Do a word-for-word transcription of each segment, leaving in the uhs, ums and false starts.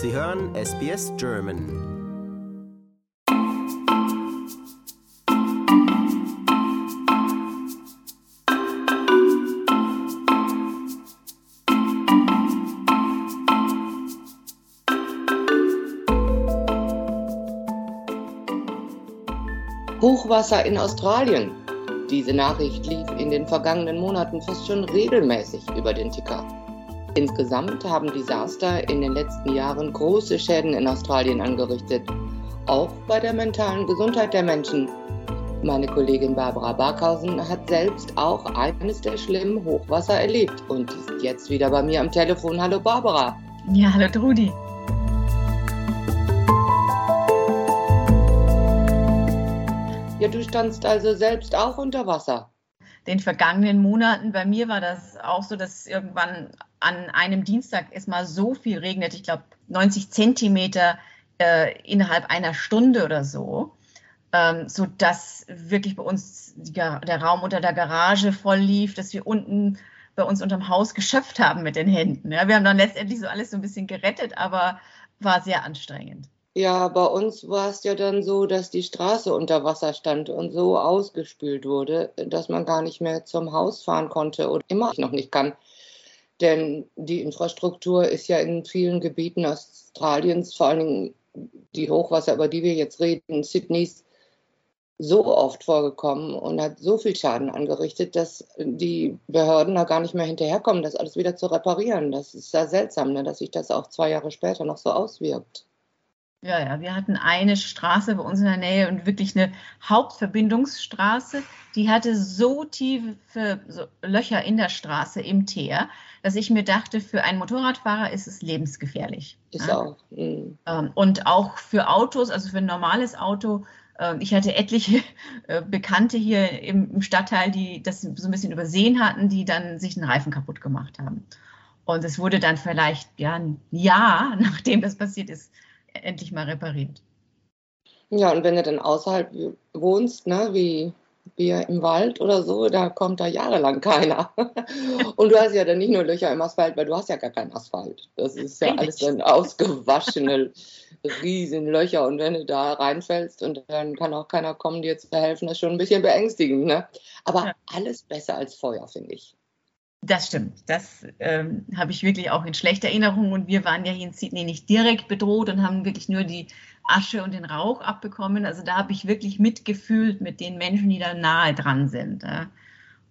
Sie hören S B S German. Hochwasser in Australien. Diese Nachricht lief in den vergangenen Monaten fast schon regelmäßig über den Ticker. Insgesamt haben Desaster in den letzten Jahren große Schäden in Australien angerichtet, auch bei der mentalen Gesundheit der Menschen. Meine Kollegin Barbara Barkhausen hat selbst auch eines der schlimmen Hochwasser erlebt und ist jetzt wieder bei mir am Telefon. Hallo Barbara. Ja, hallo Trudi. Ja, du standst also selbst auch unter Wasser. Den vergangenen Monaten, bei mir war das auch so, dass irgendwann an einem Dienstag es mal so viel regnet, ich glaube neunzig Zentimeter äh, innerhalb einer Stunde oder so, ähm, sodass wirklich bei uns die, der Raum unter der Garage voll lief, dass wir unten bei uns unterm Haus geschöpft haben mit den Händen. Ja, wir haben dann letztendlich so alles so ein bisschen gerettet, aber war sehr anstrengend. Ja, bei uns war es ja dann so, dass die Straße unter Wasser stand und so ausgespült wurde, dass man gar nicht mehr zum Haus fahren konnte oder immer noch nicht kann. Denn die Infrastruktur ist ja in vielen Gebieten Australiens, vor allen Dingen die Hochwasser, über die wir jetzt reden, Sydneys, so oft vorgekommen und hat so viel Schaden angerichtet, dass die Behörden da gar nicht mehr hinterherkommen, das alles wieder zu reparieren. Das ist ja seltsam, ne, dass sich das auch zwei Jahre später noch so auswirkt. Ja, ja, wir hatten eine Straße bei uns in der Nähe und wirklich eine Hauptverbindungsstraße, die hatte so tiefe so Löcher in der Straße im Teer, dass ich mir dachte, für einen Motorradfahrer ist es lebensgefährlich. Ist ja. auch. Mhm. Und auch für Autos, also für ein normales Auto. Ich hatte etliche Bekannte hier im Stadtteil, die das so ein bisschen übersehen hatten, die dann sich einen Reifen kaputt gemacht haben. Und es wurde dann vielleicht ja, ein Jahr, nachdem das passiert ist, endlich mal repariert. Ja, und wenn du dann außerhalb wohnst, ne, wie wir im Wald oder so, da kommt da jahrelang keiner. Und du hast ja dann nicht nur Löcher im Asphalt, weil du hast ja gar keinen Asphalt. Das ist ja alles dann ausgewaschene Riesenlöcher. Und wenn du da reinfällst und dann kann auch keiner kommen, dir zu helfen, das ist schon ein bisschen beängstigend. Ne? Aber ja. Alles besser als Feuer, finde ich. Das stimmt, das ähm, habe ich wirklich auch in schlechter Erinnerung und wir waren ja hier in Sydney nicht direkt bedroht und haben wirklich nur die Asche und den Rauch abbekommen. Also da habe ich wirklich mitgefühlt mit den Menschen, die da nahe dran sind. Ja.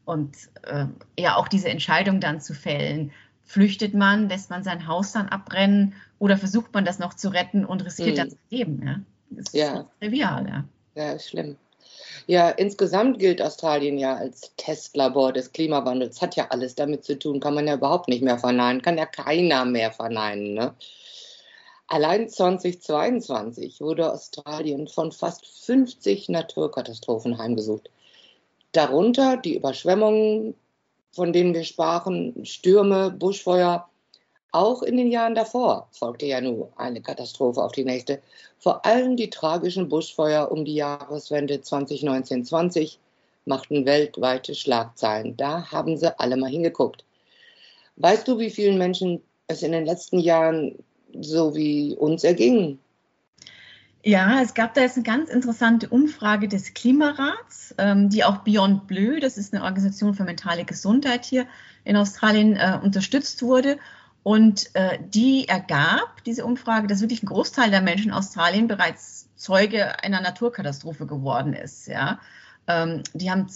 Und äh, ja, auch diese Entscheidung dann zu fällen, flüchtet man, lässt man sein Haus dann abbrennen oder versucht man das noch zu retten und riskiert mhm. dann das Leben. Ja. Das ja. ist trivial. Ja, ja ist schlimm. Ja, insgesamt gilt Australien ja als Testlabor des Klimawandels. Hat ja alles damit zu tun, kann man ja überhaupt nicht mehr verneinen, kann ja keiner mehr verneinen. Ne? Allein zweitausendzweiundzwanzig wurde Australien von fast fünfzig Naturkatastrophen heimgesucht. Darunter die Überschwemmungen, von denen wir sprachen, Stürme, Buschfeuer. Auch in den Jahren davor folgte ja nur eine Katastrophe auf die nächste. Vor allem die tragischen Buschfeuer um die Jahreswende zwanzig neunzehn zwanzig machten weltweite Schlagzeilen. Da haben sie alle mal hingeguckt. Weißt du, wie vielen Menschen es in den letzten Jahren so wie uns erging? Ja, es gab da jetzt eine ganz interessante Umfrage des Klimarats, die auch Beyond Blue, das ist eine Organisation für mentale Gesundheit hier in Australien, unterstützt wurde. Und äh, die ergab, diese Umfrage, dass wirklich ein Großteil der Menschen in Australien bereits Zeuge einer Naturkatastrophe geworden ist. Ja? Ähm, die haben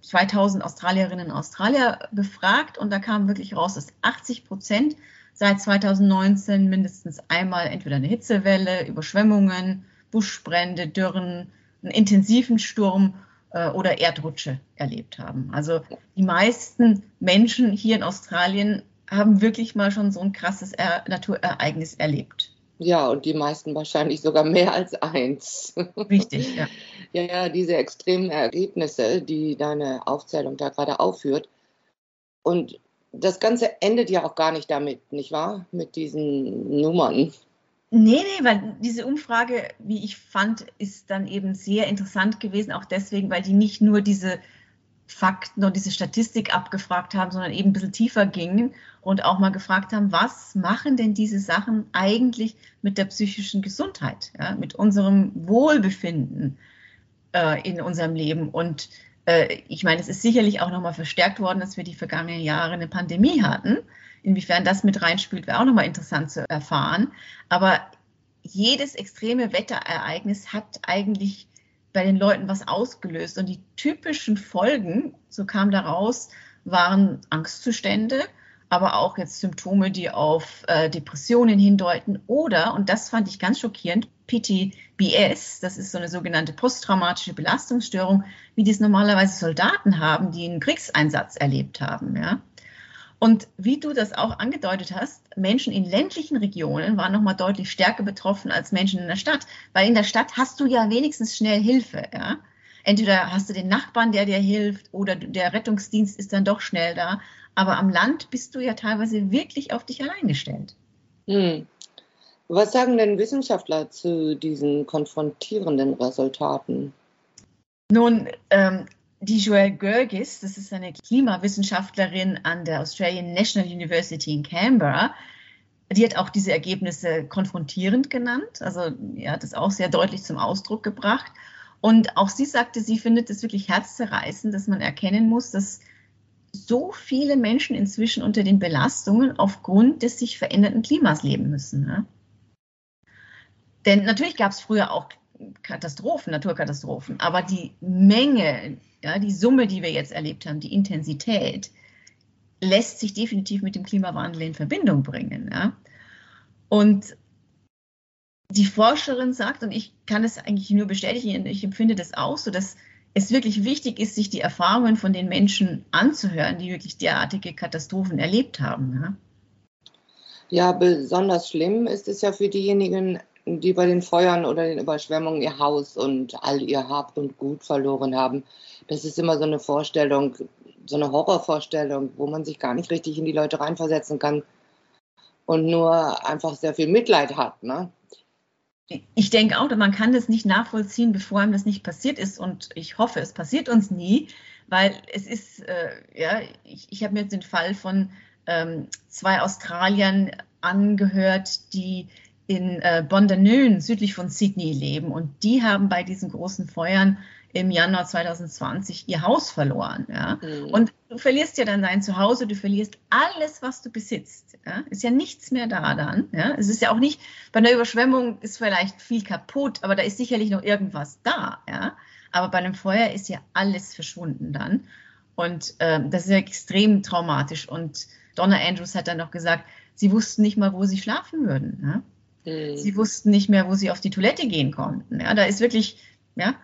zweitausend Australierinnen und Australier befragt und da kam wirklich raus, dass achtzig Prozent seit zweitausendneunzehn mindestens einmal entweder eine Hitzewelle, Überschwemmungen, Buschbrände, Dürren, einen intensiven Sturm äh, oder Erdrutsche erlebt haben. Also die meisten Menschen hier in Australien haben wirklich mal schon so ein krasses er- Naturereignis erlebt. Ja, und die meisten wahrscheinlich sogar mehr als eins. Richtig, ja. Ja, diese extremen Ergebnisse, die deine Aufzählung da gerade aufführt. Und das Ganze endet ja auch gar nicht damit, nicht wahr? Mit diesen Nummern. Nee, nee, weil diese Umfrage, wie ich fand, ist dann eben sehr interessant gewesen, auch deswegen, weil die nicht nur diese Fakten und diese Statistik abgefragt haben, sondern eben ein bisschen tiefer gingen und auch mal gefragt haben, was machen denn diese Sachen eigentlich mit der psychischen Gesundheit, ja, mit unserem Wohlbefinden äh, in unserem Leben. Und äh, ich meine, es ist sicherlich auch nochmal verstärkt worden, dass wir die vergangenen Jahre eine Pandemie hatten. Inwiefern das mit reinspielt, wäre auch nochmal interessant zu erfahren. Aber jedes extreme Wetterereignis hat eigentlich bei den Leuten was ausgelöst. Und die typischen Folgen, so kam daraus, waren Angstzustände, aber auch jetzt Symptome, die auf äh, Depressionen hindeuten oder, und das fand ich ganz schockierend, P T B S, das ist so eine sogenannte posttraumatische Belastungsstörung, wie das normalerweise Soldaten haben, die einen Kriegseinsatz erlebt haben. Ja. Und wie du das auch angedeutet hast, Menschen in ländlichen Regionen waren nochmal deutlich stärker betroffen als Menschen in der Stadt. Weil in der Stadt hast du ja wenigstens schnell Hilfe. Ja? Entweder hast du den Nachbarn, der dir hilft, oder der Rettungsdienst ist dann doch schnell da. Aber am Land bist du ja teilweise wirklich auf dich allein gestellt. Hm. Was sagen denn Wissenschaftler zu diesen konfrontierenden Resultaten? Nun, ähm, Die Joelle Gergis, das ist eine Klimawissenschaftlerin an der Australian National University in Canberra, die hat auch diese Ergebnisse konfrontierend genannt, also die hat das auch sehr deutlich zum Ausdruck gebracht. Und auch sie sagte, sie findet es wirklich herzzerreißend, dass man erkennen muss, dass so viele Menschen inzwischen unter den Belastungen aufgrund des sich verändernden Klimas leben müssen. Ne? Denn natürlich gab es früher auch Katastrophen, Naturkatastrophen, aber die Menge, ja, die Summe, die wir jetzt erlebt haben, die Intensität, lässt sich definitiv mit dem Klimawandel in Verbindung bringen. Ja. Und die Forscherin sagt, und ich kann es eigentlich nur bestätigen, ich empfinde das auch so, dass es wirklich wichtig ist, sich die Erfahrungen von den Menschen anzuhören, die wirklich derartige Katastrophen erlebt haben. Ja, ja, besonders schlimm ist es ja für diejenigen, die bei den Feuern oder den Überschwemmungen ihr Haus und all ihr Hab und Gut verloren haben. Das ist immer so eine Vorstellung, so eine Horrorvorstellung, wo man sich gar nicht richtig in die Leute reinversetzen kann und nur einfach sehr viel Mitleid hat. Ne? Ich denke auch, man kann das nicht nachvollziehen, bevor einem das nicht passiert ist. Und ich hoffe, es passiert uns nie, weil es ist, äh, ja, ich, ich habe mir jetzt den Fall von ähm, zwei Australiern angehört, die in äh, Bondenön, südlich von Sydney, leben. Und die haben bei diesen großen Feuern im Januar zwanzig zwanzig ihr Haus verloren. Ja? Mhm. Und du verlierst ja dann dein Zuhause, du verlierst alles, was du besitzt. Ja? Ist ja nichts mehr da dann. Ja? Es ist ja auch nicht, bei einer Überschwemmung ist vielleicht viel kaputt, aber da ist sicherlich noch irgendwas da. Ja? Aber bei einem Feuer ist ja alles verschwunden dann. Und äh, das ist ja extrem traumatisch. Und Donna Andrews hat dann noch gesagt, sie wussten nicht mal, wo sie schlafen würden. Ja? Sie wussten nicht mehr, wo sie auf die Toilette gehen konnten. Ja, da ist wirklich, ja,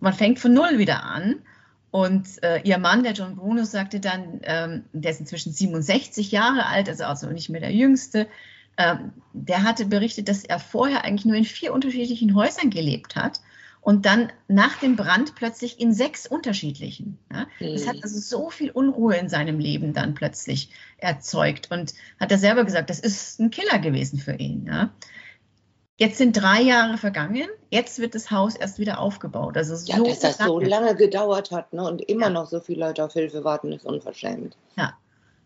man fängt von Null wieder an. Und äh, ihr Mann, der John Bruno, sagte dann, ähm, der ist inzwischen siebenundsechzig Jahre alt, also, also nicht mehr der Jüngste, ähm, der hatte berichtet, dass er vorher eigentlich nur in vier unterschiedlichen Häusern gelebt hat und dann nach dem Brand plötzlich in sechs unterschiedlichen. Ja. Das hat also so viel Unruhe in seinem Leben dann plötzlich erzeugt. Und hat er selber gesagt, das ist ein Killer gewesen für ihn. Ja. Jetzt sind drei Jahre vergangen, jetzt wird das Haus erst wieder aufgebaut. Also ja, so dass das so lange gedauert hat, ne, und immer ja. noch so viele Leute auf Hilfe warten, ist unverschämt. Ja,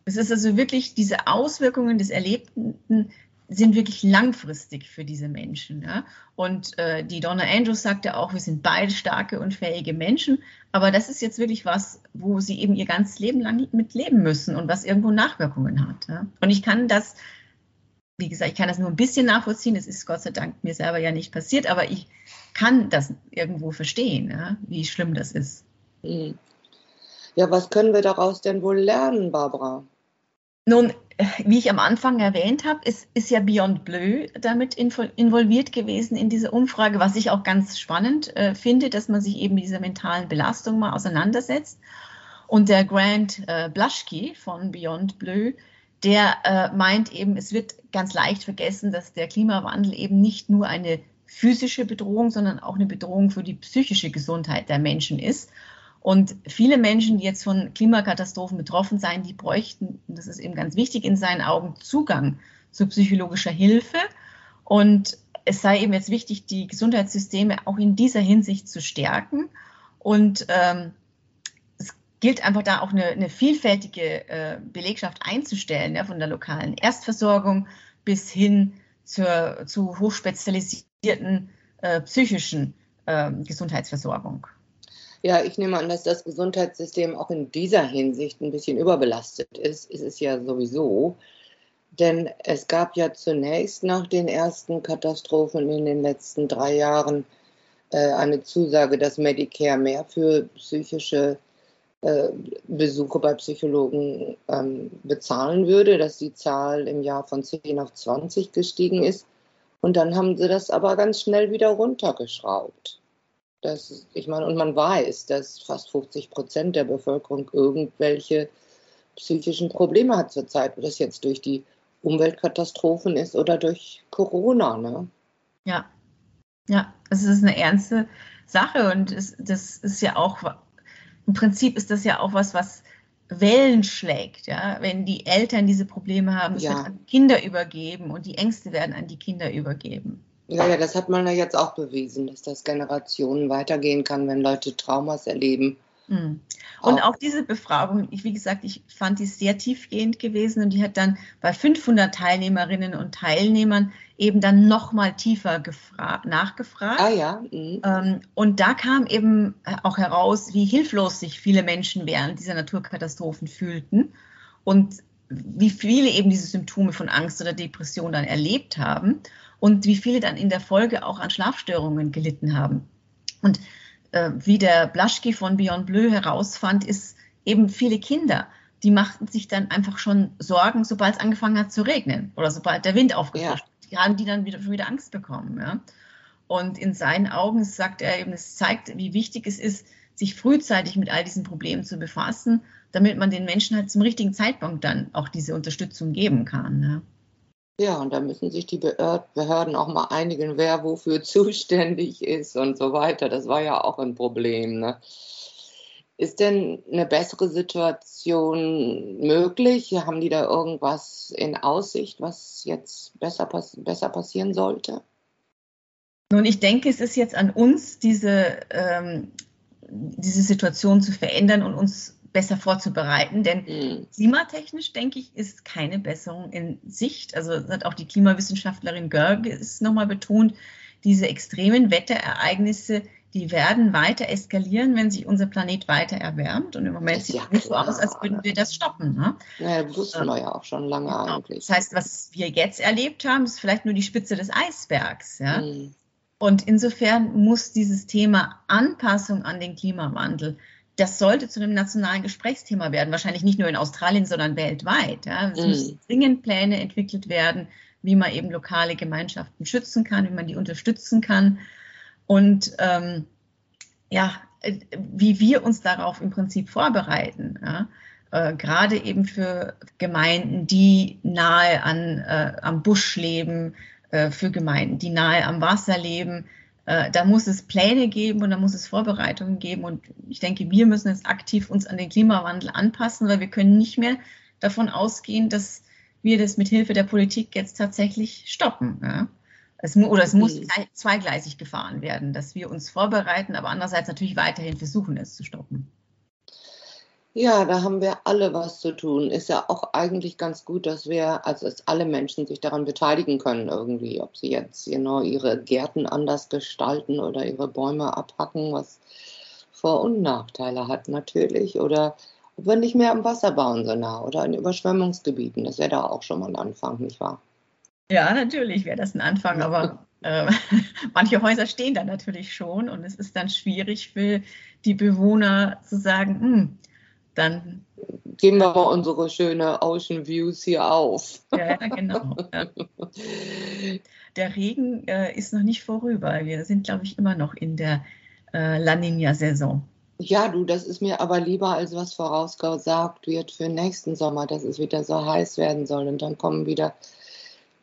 es ist also wirklich, diese Auswirkungen des Erlebten sind wirklich langfristig für diese Menschen. Ja? Und äh, die Donna Andrews sagte auch, wir sind beide starke und fähige Menschen, aber das ist jetzt wirklich was, wo sie eben ihr ganzes Leben lang mitleben müssen und was irgendwo Nachwirkungen hat. Ja? Und ich kann das, wie gesagt, ich kann das nur ein bisschen nachvollziehen, das ist Gott sei Dank mir selber ja nicht passiert, aber ich kann das irgendwo verstehen, ja? Wie schlimm das ist. Ja, was können wir daraus denn wohl lernen, Barbara? Nun, wie ich am Anfang erwähnt habe, ist, ist ja Beyond Blue damit involviert gewesen in diese Umfrage, was ich auch ganz spannend äh, finde, dass man sich eben mit dieser mentalen Belastung mal auseinandersetzt. Und der Grant äh, Blaschke von Beyond Blue, der äh, meint eben, es wird ganz leicht vergessen, dass der Klimawandel eben nicht nur eine physische Bedrohung, sondern auch eine Bedrohung für die psychische Gesundheit der Menschen ist. Und viele Menschen, die jetzt von Klimakatastrophen betroffen seien, die bräuchten, und das ist eben ganz wichtig in seinen Augen, Zugang zu psychologischer Hilfe. Und es sei eben jetzt wichtig, die Gesundheitssysteme auch in dieser Hinsicht zu stärken. Und ähm, es gilt einfach da auch eine, eine vielfältige äh, Belegschaft einzustellen, ja, von der lokalen Erstversorgung bis hin zur, zu hochspezialisierten äh, psychischen äh, Gesundheitsversorgung. Ja, ich nehme an, dass das Gesundheitssystem auch in dieser Hinsicht ein bisschen überbelastet ist. Es ist ja sowieso, denn es gab ja zunächst nach den ersten Katastrophen in den letzten drei Jahren äh, eine Zusage, dass Medicare mehr für psychische äh, Besuche bei Psychologen ähm, bezahlen würde, dass die Zahl im Jahr von zehn auf zwanzig gestiegen ist. Und dann haben sie das aber ganz schnell wieder runtergeschraubt. Das, ich meine, und man weiß, dass fast fünfzig Prozent der Bevölkerung irgendwelche psychischen Probleme hat zurzeit, ob das jetzt durch die Umweltkatastrophen ist oder durch Corona, ne? Ja, ja, es ist eine ernste Sache und es, das ist ja auch, im Prinzip ist das ja auch was, was Wellen schlägt, ja, wenn die Eltern diese Probleme haben, es ja. wird an Kinder übergeben und die Ängste werden an die Kinder übergeben. Ja, ja, das hat man ja jetzt auch bewiesen, dass das Generationen weitergehen kann, wenn Leute Traumas erleben. Mhm. Und auch, auch diese Befragung, ich, wie gesagt, ich fand die sehr tiefgehend gewesen und die hat dann bei fünfhundert Teilnehmerinnen und Teilnehmern eben dann nochmal tiefer gefra- nachgefragt. Ah ja. Mhm. Ähm, und da kam eben auch heraus, wie hilflos sich viele Menschen während dieser Naturkatastrophen fühlten und wie viele eben diese Symptome von Angst oder Depression dann erlebt haben und wie viele dann in der Folge auch an Schlafstörungen gelitten haben. Und äh, wie der Blaschke von Beyond Blue herausfand, ist eben viele Kinder, die machten sich dann einfach schon Sorgen, sobald es angefangen hat zu regnen oder sobald der Wind aufgefrischt hat. Ja. Haben die dann wieder, schon wieder Angst bekommen. Ja? Und in seinen Augen sagt er eben, es zeigt, wie wichtig es ist, sich frühzeitig mit all diesen Problemen zu befassen, damit man den Menschen halt zum richtigen Zeitpunkt dann auch diese Unterstützung geben kann. Ne? Ja, und da müssen sich die Behörden auch mal einigen, wer wofür zuständig ist und so weiter. Das war ja auch ein Problem. Ne? Ist denn eine bessere Situation möglich? Haben die da irgendwas in Aussicht, was jetzt besser, besser passieren sollte? Nun, ich denke, es ist jetzt an uns, diese, ähm, diese Situation zu verändern und uns besser vorzubereiten, denn mhm. klimatechnisch, denke ich, ist keine Besserung in Sicht. Also das hat auch die Klimawissenschaftlerin Gergis nochmal betont, diese extremen Wetterereignisse, die werden weiter eskalieren, wenn sich unser Planet weiter erwärmt. Und im Moment sieht es nicht so aus, als würden wir das stoppen. Ne? Ja, das wussten wir ja auch schon lange genau. eigentlich. Das heißt, was wir jetzt erlebt haben, ist vielleicht nur die Spitze des Eisbergs. Ja? Mhm. Und insofern muss dieses Thema Anpassung an den Klimawandel, das sollte zu einem nationalen Gesprächsthema werden, wahrscheinlich nicht nur in Australien, sondern weltweit. Ja. Es mm. müssen dringend Pläne entwickelt werden, wie man eben lokale Gemeinschaften schützen kann, wie man die unterstützen kann und ähm, ja, wie wir uns darauf im Prinzip vorbereiten. Ja. Äh, gerade eben für Gemeinden, die nahe an, äh, am Busch leben, äh, für Gemeinden, die nahe am Wasser leben. Da muss es Pläne geben und da muss es Vorbereitungen geben und ich denke, wir müssen jetzt aktiv uns an den Klimawandel anpassen, weil wir können nicht mehr davon ausgehen, dass wir das mit Hilfe der Politik jetzt tatsächlich stoppen. Ja? Es, oder es muss zweigleisig gefahren werden, dass wir uns vorbereiten, aber andererseits natürlich weiterhin versuchen, es zu stoppen. Ja, da haben wir alle was zu tun. Ist ja auch eigentlich ganz gut, dass wir, also dass alle Menschen sich daran beteiligen können irgendwie, ob sie jetzt genau ihre Gärten anders gestalten oder ihre Bäume abhacken, was Vor- und Nachteile hat natürlich. Oder ob wir nicht mehr am Wasser bauen, so nah oder in Überschwemmungsgebieten. Das wäre da auch schon mal ein Anfang, nicht wahr? Ja, natürlich wäre das ein Anfang, aber äh, manche Häuser stehen da natürlich schon und es ist dann schwierig für die Bewohner zu sagen, hm, dann geben wir mal unsere schöne Ocean Views hier auf. Ja, genau. Ja. Der Regen äh, ist noch nicht vorüber. Wir sind, glaube ich, immer noch in der äh, La Niña-Saison. Ja, du, das ist mir aber lieber, als was vorausgesagt wird für nächsten Sommer, dass es wieder so heiß werden soll. Und dann kommen wieder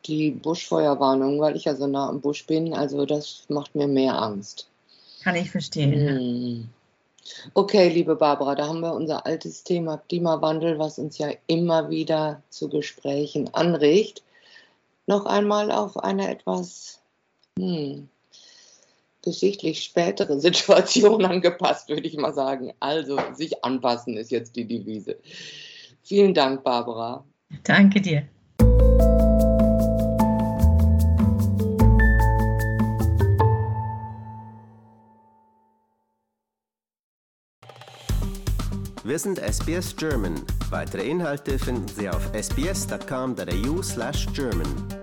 die Buschfeuerwarnungen, weil ich ja so nah am Busch bin. Also das macht mir mehr Angst. Kann ich verstehen. Hm. Okay, liebe Barbara, da haben wir unser altes Thema Klimawandel, was uns ja immer wieder zu Gesprächen anregt. Noch einmal auf eine etwas hm, geschichtlich spätere Situation angepasst, würde ich mal sagen. Also sich anpassen ist jetzt die Devise. Vielen Dank, Barbara. Danke dir. Wir sind S B S German. Weitere Inhalte finden Sie auf s b s dot com dot a u slash German.